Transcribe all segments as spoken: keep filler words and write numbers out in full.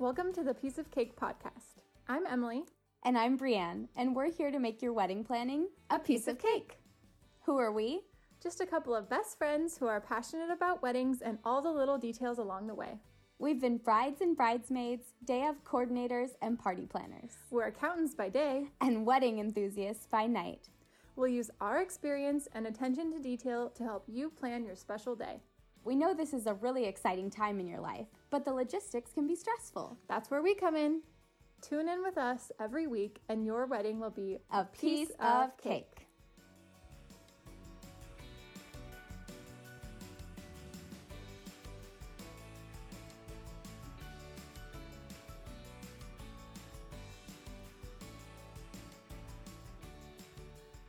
Welcome to the Piece of Cake Podcast. I'm Emily. And I'm Brianne, and we're here to make your wedding planning a piece of cake. Who are we? Just a couple of best friends who are passionate about weddings and all the little details along the way. We've been brides and bridesmaids, day of coordinators, and party planners. We're accountants by day. And wedding enthusiasts by night. We'll use our experience and attention to detail to help you plan your special day. We know this is a really exciting time in your life, but the logistics can be stressful. That's where we come in. Tune in with us every week, and your wedding will be a piece, piece of cake. cake.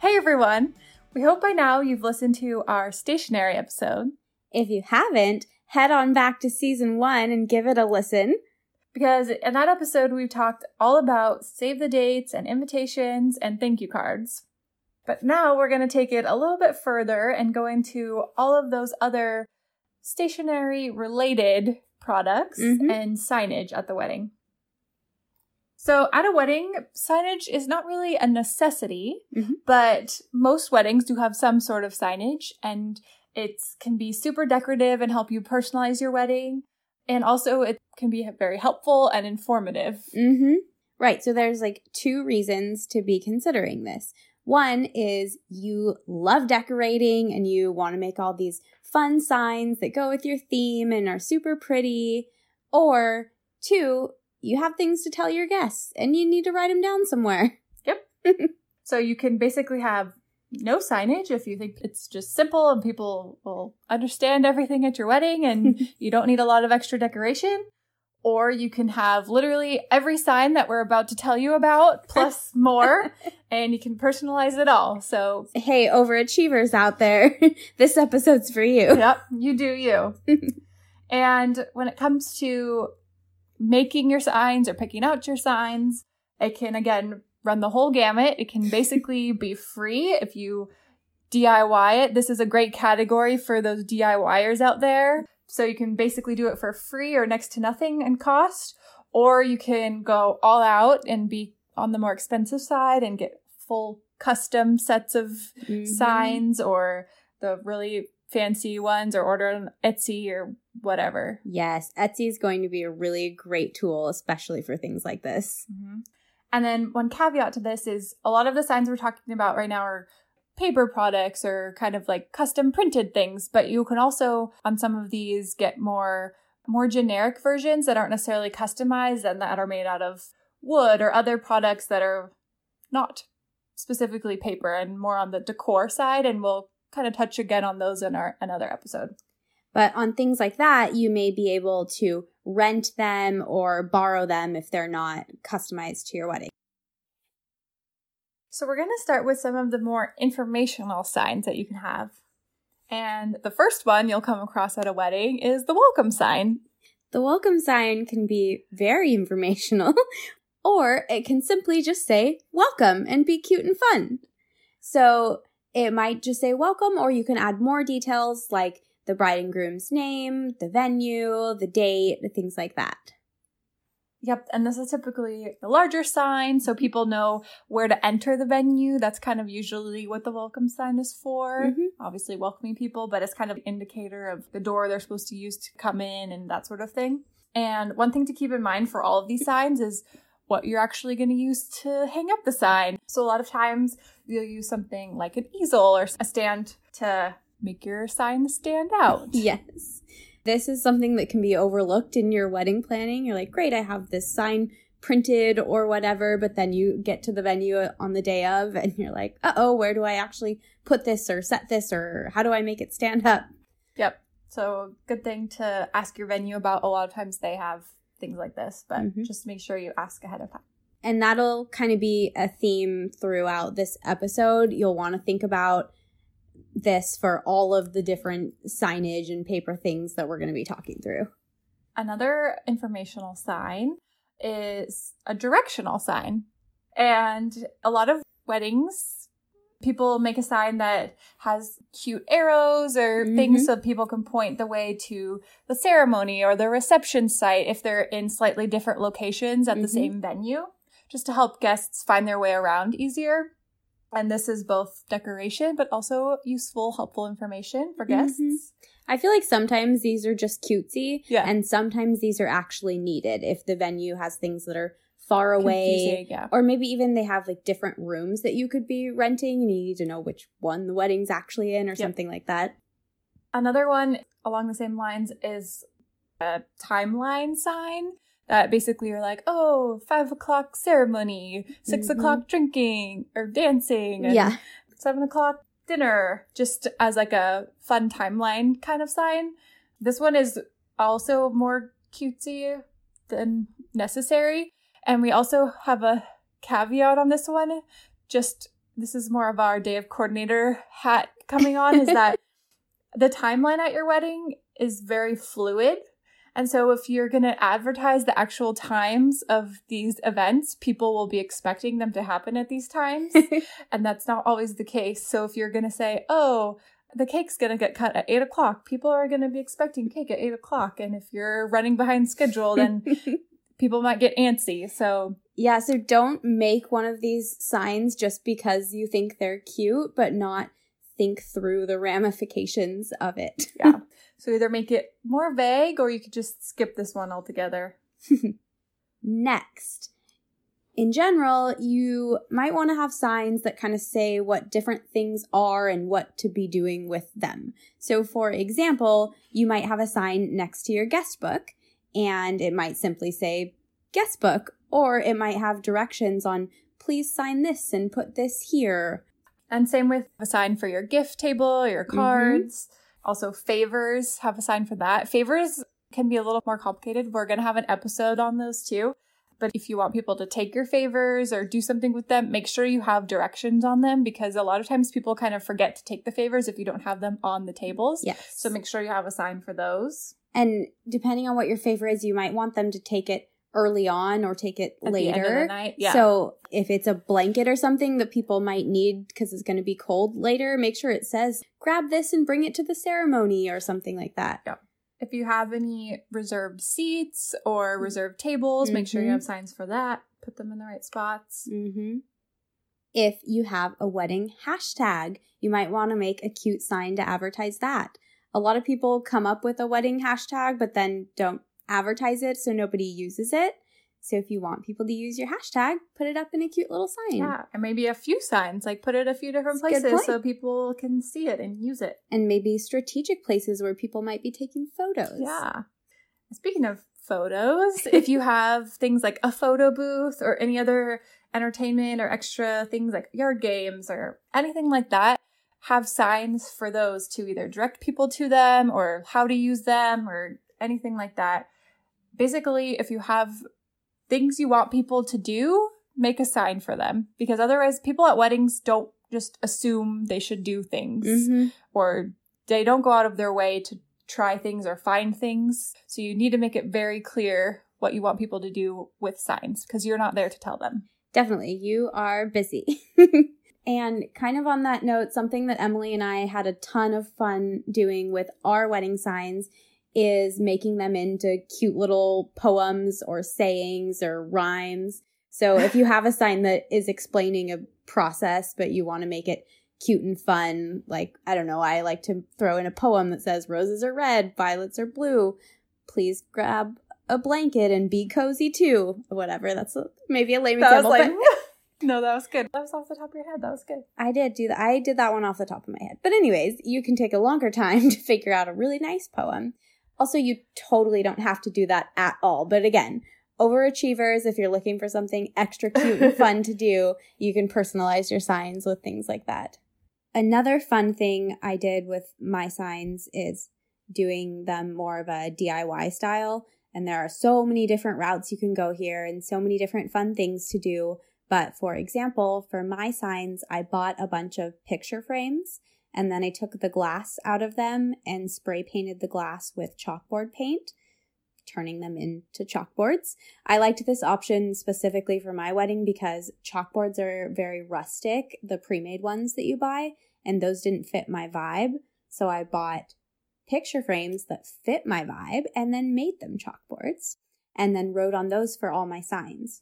Hey everyone! We hope by now you've listened to our stationery episode. If you haven't, head on back to season one and give it a listen. Because in that episode, we talked all about save the dates and invitations and thank you cards. But now we're going to take it a little bit further and go into all of those other stationery related products mm-hmm. and signage at the wedding. So at a wedding, signage is not really a necessity, mm-hmm. but most weddings do have some sort of signage, and it can be super decorative and help you personalize your wedding. And also it can be very helpful and informative. Mm-hmm. Right. So there's like two reasons to be considering this. One is you love decorating and you want to make all these fun signs that go with your theme and are super pretty. Or two, you have things to tell your guests and you need to write them down somewhere. Yep. So you can basically have no signage if you think it's just simple and people will understand everything at your wedding and you don't need a lot of extra decoration. Or you can have literally every sign that we're about to tell you about plus more and you can personalize it all. So hey, overachievers out there, this episode's for you. Yep, you do you. And when it comes to making your signs or picking out your signs, it can again run the whole gamut. It can basically be free if you D I Y it. This is a great category for those D I Y ers out there. So you can basically do it for free or next to nothing in cost, or you can go all out and be on the more expensive side and get full custom sets of mm-hmm. signs or the really fancy ones or order on Etsy or whatever. Yes, Etsy is going to be a really great tool, especially for things like this. Mm-hmm. And then one caveat to this is a lot of the signs we're talking about right now are paper products or kind of like custom printed things. But you can also, on some of these, get more more generic versions that aren't necessarily customized and that are made out of wood or other products that are not specifically paper and more on the decor side. And we'll kind of touch again on those in our another episode. But on things like that, you may be able to rent them or borrow them if they're not customized to your wedding. So we're going to start with some of the more informational signs that you can have. And the first one you'll come across at a wedding is the welcome sign. The welcome sign can be very informational, or it can simply just say welcome and be cute and fun. So it might just say welcome, or you can add more details like the bride and groom's name, the venue, the date, things like that. Yep, and this is typically a larger sign, so people know where to enter the venue. That's kind of usually what the welcome sign is for. Mm-hmm. Obviously welcoming people, but it's kind of an indicator of the door they're supposed to use to come in and that sort of thing. And one thing to keep in mind for all of these signs is what you're actually going to use to hang up the sign. So a lot of times you'll use something like an easel or a stand to make your sign stand out. Yes. This is something that can be overlooked in your wedding planning. You're like, great, I have this sign printed or whatever, but then you get to the venue on the day of and you're like, uh-oh, where do I actually put this or set this or how do I make it stand up? Yep. So good thing to ask your venue about. A lot of times they have things like this, but mm-hmm. just make sure you ask ahead of time. And that'll kind of be a theme throughout this episode. You'll want to think about this for all of the different signage and paper things that we're going to be talking through. Another informational sign is a directional sign. And a lot of weddings people make a sign that has cute arrows or mm-hmm. things so people can point the way to the ceremony or the reception site if they're in slightly different locations at mm-hmm. the same venue, just to help guests find their way around easier. And this is both decoration, but also useful, helpful information for guests. Mm-hmm. I feel like sometimes these are just cutesy, yeah. and sometimes these are actually needed if the venue has things that are far away, yeah. or maybe even they have like different rooms that you could be renting and you need to know which one the wedding's actually in or yep. something like that. Another one along the same lines is a timeline sign that basically are like, oh, five o'clock ceremony, six mm-hmm. o'clock drinking or dancing, and yeah. seven o'clock dinner, just as like a fun timeline kind of sign. This one is also more cutesy than necessary. And we also have a caveat on this one. Just, this is more of our day of coordinator hat coming on, is that the timeline at your wedding is very fluid. And so if you're going to advertise the actual times of these events, people will be expecting them to happen at these times. And that's not always the case. So if you're going to say, oh, the cake's going to get cut at eight o'clock, people are going to be expecting cake at eight o'clock. And if you're running behind schedule, then... people might get antsy, so... Yeah, so don't make one of these signs just because you think they're cute, but not think through the ramifications of it. Yeah, so either make it more vague, or you could just skip this one altogether. Next. In general, you might want to have signs that kind of say what different things are and what to be doing with them. So, for example, you might have a sign next to your guest book, and it might simply say guest book, or it might have directions on please sign this and put this here. And same with a sign for your gift table, your cards. Mm-hmm. Also favors, have a sign for that. Favors can be a little more complicated. We're going to have an episode on those too. But if you want people to take your favors or do something with them, make sure you have directions on them, because a lot of times people kind of forget to take the favors if you don't have them on the tables. Yes. So make sure you have a sign for those. And depending on what your favor is, you might want them to take it early on or take it at later. The end of the night. Yeah. So if it's a blanket or something that people might need because it's going to be cold later, make sure it says, grab this and bring it to the ceremony or something like that. Yeah. If you have any reserved seats or reserved tables, mm-hmm. make sure you have signs for that. Put them in the right spots. Mm-hmm. If you have a wedding hashtag, you might want to make a cute sign to advertise that. A lot of people come up with a wedding hashtag, but then don't advertise it, so nobody uses it. So if you want people to use your hashtag, put it up in a cute little sign. Yeah, and maybe a few signs, like put it a few different That's places so people can see it and use it. And maybe strategic places where people might be taking photos. Yeah. Speaking of photos, if you have things like a photo booth or any other entertainment or extra things like yard games or anything like that, have signs for those to either direct people to them or how to use them or anything like that. Basically, if you have things you want people to do, make a sign for them, because otherwise people at weddings don't just assume they should do things mm-hmm. or they don't go out of their way to try things or find things. So you need to make it very clear what you want people to do with signs, because you're not there to tell them. Definitely. You are busy. And kind of on that note, something that Emily and I had a ton of fun doing with our wedding signs is making them into cute little poems or sayings or rhymes. So if you have a sign that is explaining a process, but you want to make it cute and fun, like, I don't know, I like to throw in a poem that says roses are red, violets are blue, please grab a blanket and be cozy too. Whatever, that's a, maybe a lame that example. Was like- but- No, that was good. That was off the top of your head. That was good. I did do that. I did that one off the top of my head. But anyways, you can take a longer time to figure out a really nice poem. Also, you totally don't have to do that at all. But again, overachievers, if you're looking for something extra cute and fun to do, you can personalize your signs with things like that. Another fun thing I did with my signs is doing them more of a D I Y style. And there are so many different routes you can go here and so many different fun things to do. But for example, for my signs, I bought a bunch of picture frames, and then I took the glass out of them and spray painted the glass with chalkboard paint. turning them into chalkboards. I liked this option specifically for my wedding because chalkboards are very rustic, the pre-made ones that you buy, and those didn't fit my vibe. So I bought picture frames that fit my vibe and then made them chalkboards and then wrote on those for all my signs.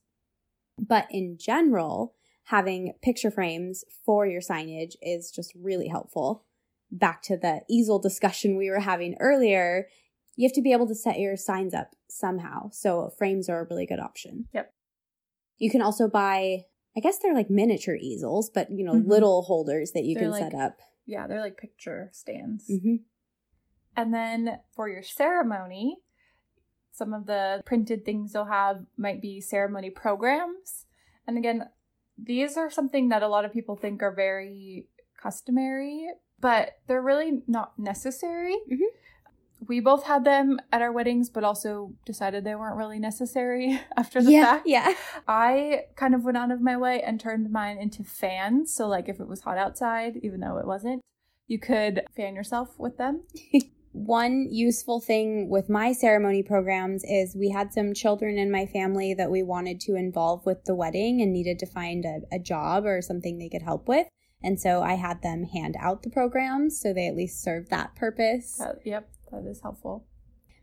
But in general, having picture frames for your signage is just really helpful. Back to the easel discussion we were having earlier, you have to be able to set your signs up somehow. So frames are a really good option. Yep. You can also buy, I guess they're like miniature easels, but you know, mm-hmm. little holders that you they're can like, set up. Yeah, they're like picture stands. Mm-hmm. And then for your ceremony, some of the printed things you'll have might be ceremony programs. And again, these are something that a lot of people think are very customary, but they're really not necessary. Mm-hmm. We both had them at our weddings, but also decided they weren't really necessary after the yeah, fact. Yeah. I kind of went out of my way and turned mine into fans. So like if it was hot outside, even though it wasn't, you could fan yourself with them. One useful thing with my ceremony programs is we had some children in my family that we wanted to involve with the wedding and needed to find a, a job or something they could help with. And so I had them hand out the programs so they at least served that purpose. Uh, yep, that is helpful.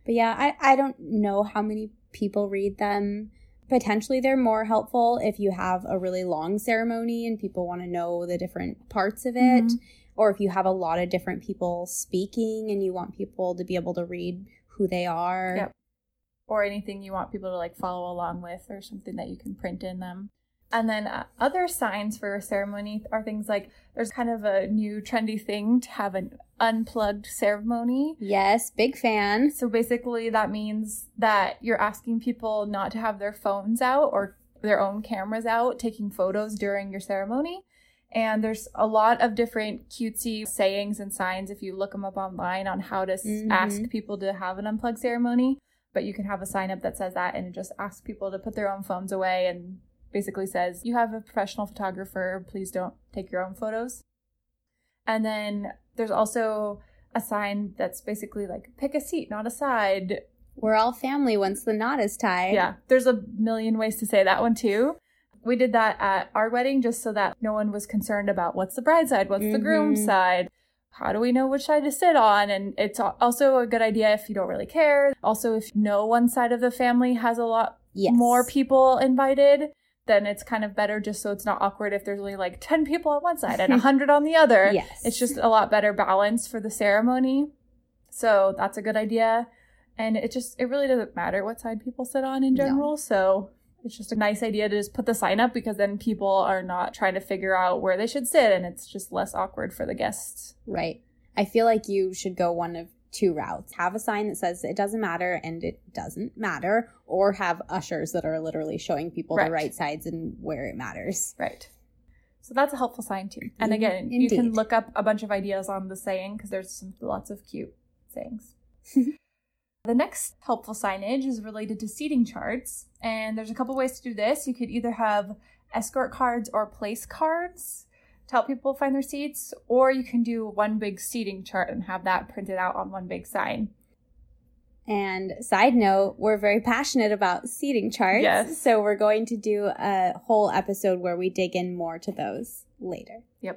But yeah, I, I don't know how many people read them. Potentially they're more helpful if you have a really long ceremony and people want to know the different parts of it. Mm-hmm. Or if you have a lot of different people speaking and you want people to be able to read who they are. Yep. Or anything you want people to like follow along with or something that you can print in them. And then uh, other signs for a ceremony are things like there's kind of a new trendy thing to have an unplugged ceremony. Yes, big fan. So basically that means that you're asking people not to have their phones out or their own cameras out, taking photos during your ceremony. And there's a lot of different cutesy sayings and signs if you look them up online on how to mm-hmm. ask people to have an unplugged ceremony. But you can have a sign up that says that and just ask people to put their own phones away and basically says, you have a professional photographer, please don't take your own photos. And then there's also a sign that's basically like, pick a seat, not a side. We're all family once the knot is tied. Yeah, there's a million ways to say that one too. We did that at our wedding just so that no one was concerned about what's the bride's side, what's mm-hmm. the groom's side, how do we know which side to sit on? And it's also a good idea if you don't really care. Also, if no one side of the family has a lot yes. more people invited, then it's kind of better just so it's not awkward if there's only like ten people on one side and one hundred on the other. Yes. It's just a lot better balance for the ceremony. So that's a good idea. And it just, it really doesn't matter what side people sit on in general. No. So... it's just a nice idea to just put the sign up because then people are not trying to figure out where they should sit and it's just less awkward for the guests. Right. I feel like you should go one of two routes. Have a sign that says it doesn't matter and it doesn't matter, or have ushers that are literally showing people right. the right sides and where it matters. Right. So that's a helpful sign too. And again, Indeed. You can look up a bunch of ideas on the saying because there's some, lots of cute sayings. The next helpful signage is related to seating charts, and there's a couple ways to do this. You could either have escort cards or place cards to help people find their seats, or you can do one big seating chart and have that printed out on one big sign. And side note, we're very passionate about seating charts, yes. so we're going to do a whole episode where we dig in more to those later. Yep.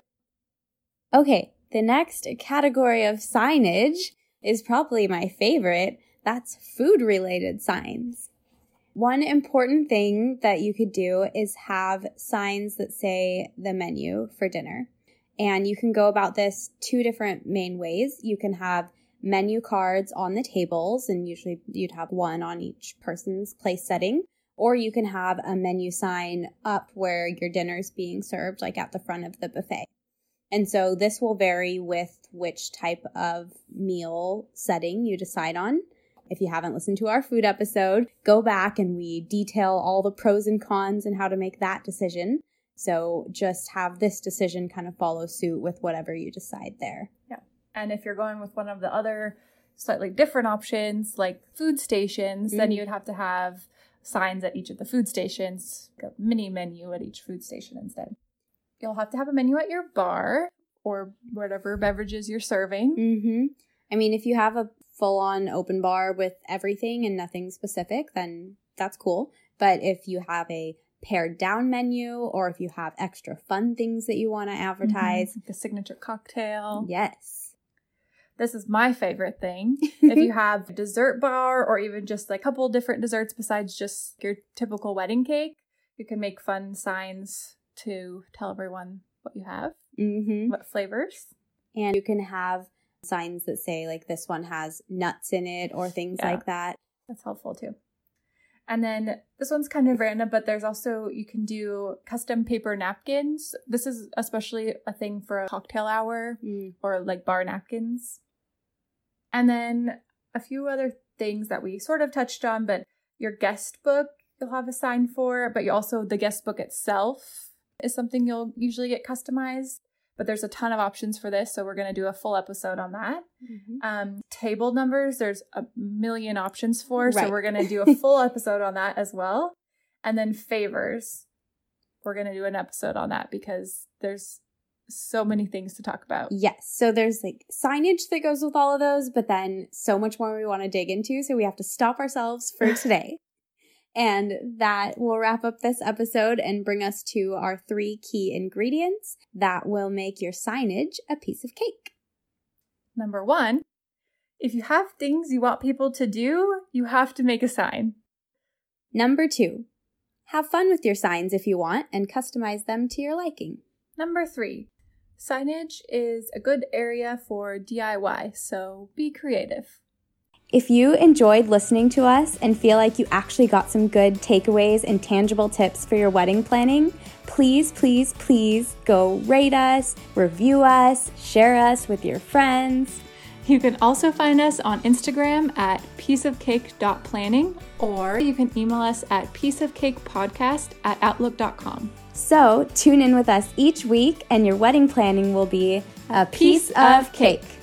Okay, the next category of signage is probably my favorite. That's food-related signs. One important thing that you could do is have signs that say the menu for dinner. And you can go about this two different main ways. You can have menu cards on the tables, and usually you'd have one on each person's place setting. Or you can have a menu sign up where your dinner's being served, like at the front of the buffet. And so this will vary with which type of meal setting you decide on. If you haven't listened to our food episode, go back and we detail all the pros and cons and how to make that decision. So just have this decision kind of follow suit with whatever you decide there. Yeah. And if you're going with one of the other slightly different options, like food stations, mm-hmm. then you'd have to have signs at each of the food stations, like a mini menu at each food station instead. You'll have to have a menu at your bar or whatever beverages you're serving. Mm-hmm. I mean, if you have a full-on open bar with everything and nothing specific, then that's cool. But if you have a pared down menu, or if you have extra fun things that you want to advertise. Mm-hmm. The signature cocktail. Yes. This is my favorite thing. If you have a dessert bar, or even just like a couple different desserts besides just your typical wedding cake, you can make fun signs to tell everyone what you have, mm-hmm. what flavors. And you can have signs that say like this one has nuts in it or things yeah. like that. That's helpful too. And then this one's kind of random, but there's also, you can do custom paper napkins. This is especially a thing for a cocktail hour mm. or like bar napkins. And then a few other things that we sort of touched on, but your guest book, you'll have a sign for, but you also, the guest book itself is something you'll usually get customized. But there's a ton of options for this, so we're going to do a full episode on that. Mm-hmm. Um, table numbers, there's a million options for, right. so we're going to do a full episode on that as well. And then favors, we're going to do an episode on that because there's so many things to talk about. Yes, so there's like signage that goes with all of those, but then so much more we want to dig into, so we have to stop ourselves for today. And that will wrap up this episode and bring us to our three key ingredients that will make your signage a piece of cake. Number one, if you have things you want people to do, you have to make a sign. Number two, have fun with your signs if you want and customize them to your liking. Number three, signage is a good area for D I Y, so be creative. If you enjoyed listening to us and feel like you actually got some good takeaways and tangible tips for your wedding planning, please, please, please go rate us, review us, share us with your friends. You can also find us on Instagram at piece of cake dot planning, or you can email us at piece of cake podcast at outlook dot com. So tune in with us each week and your wedding planning will be a, a piece, piece of cake. cake.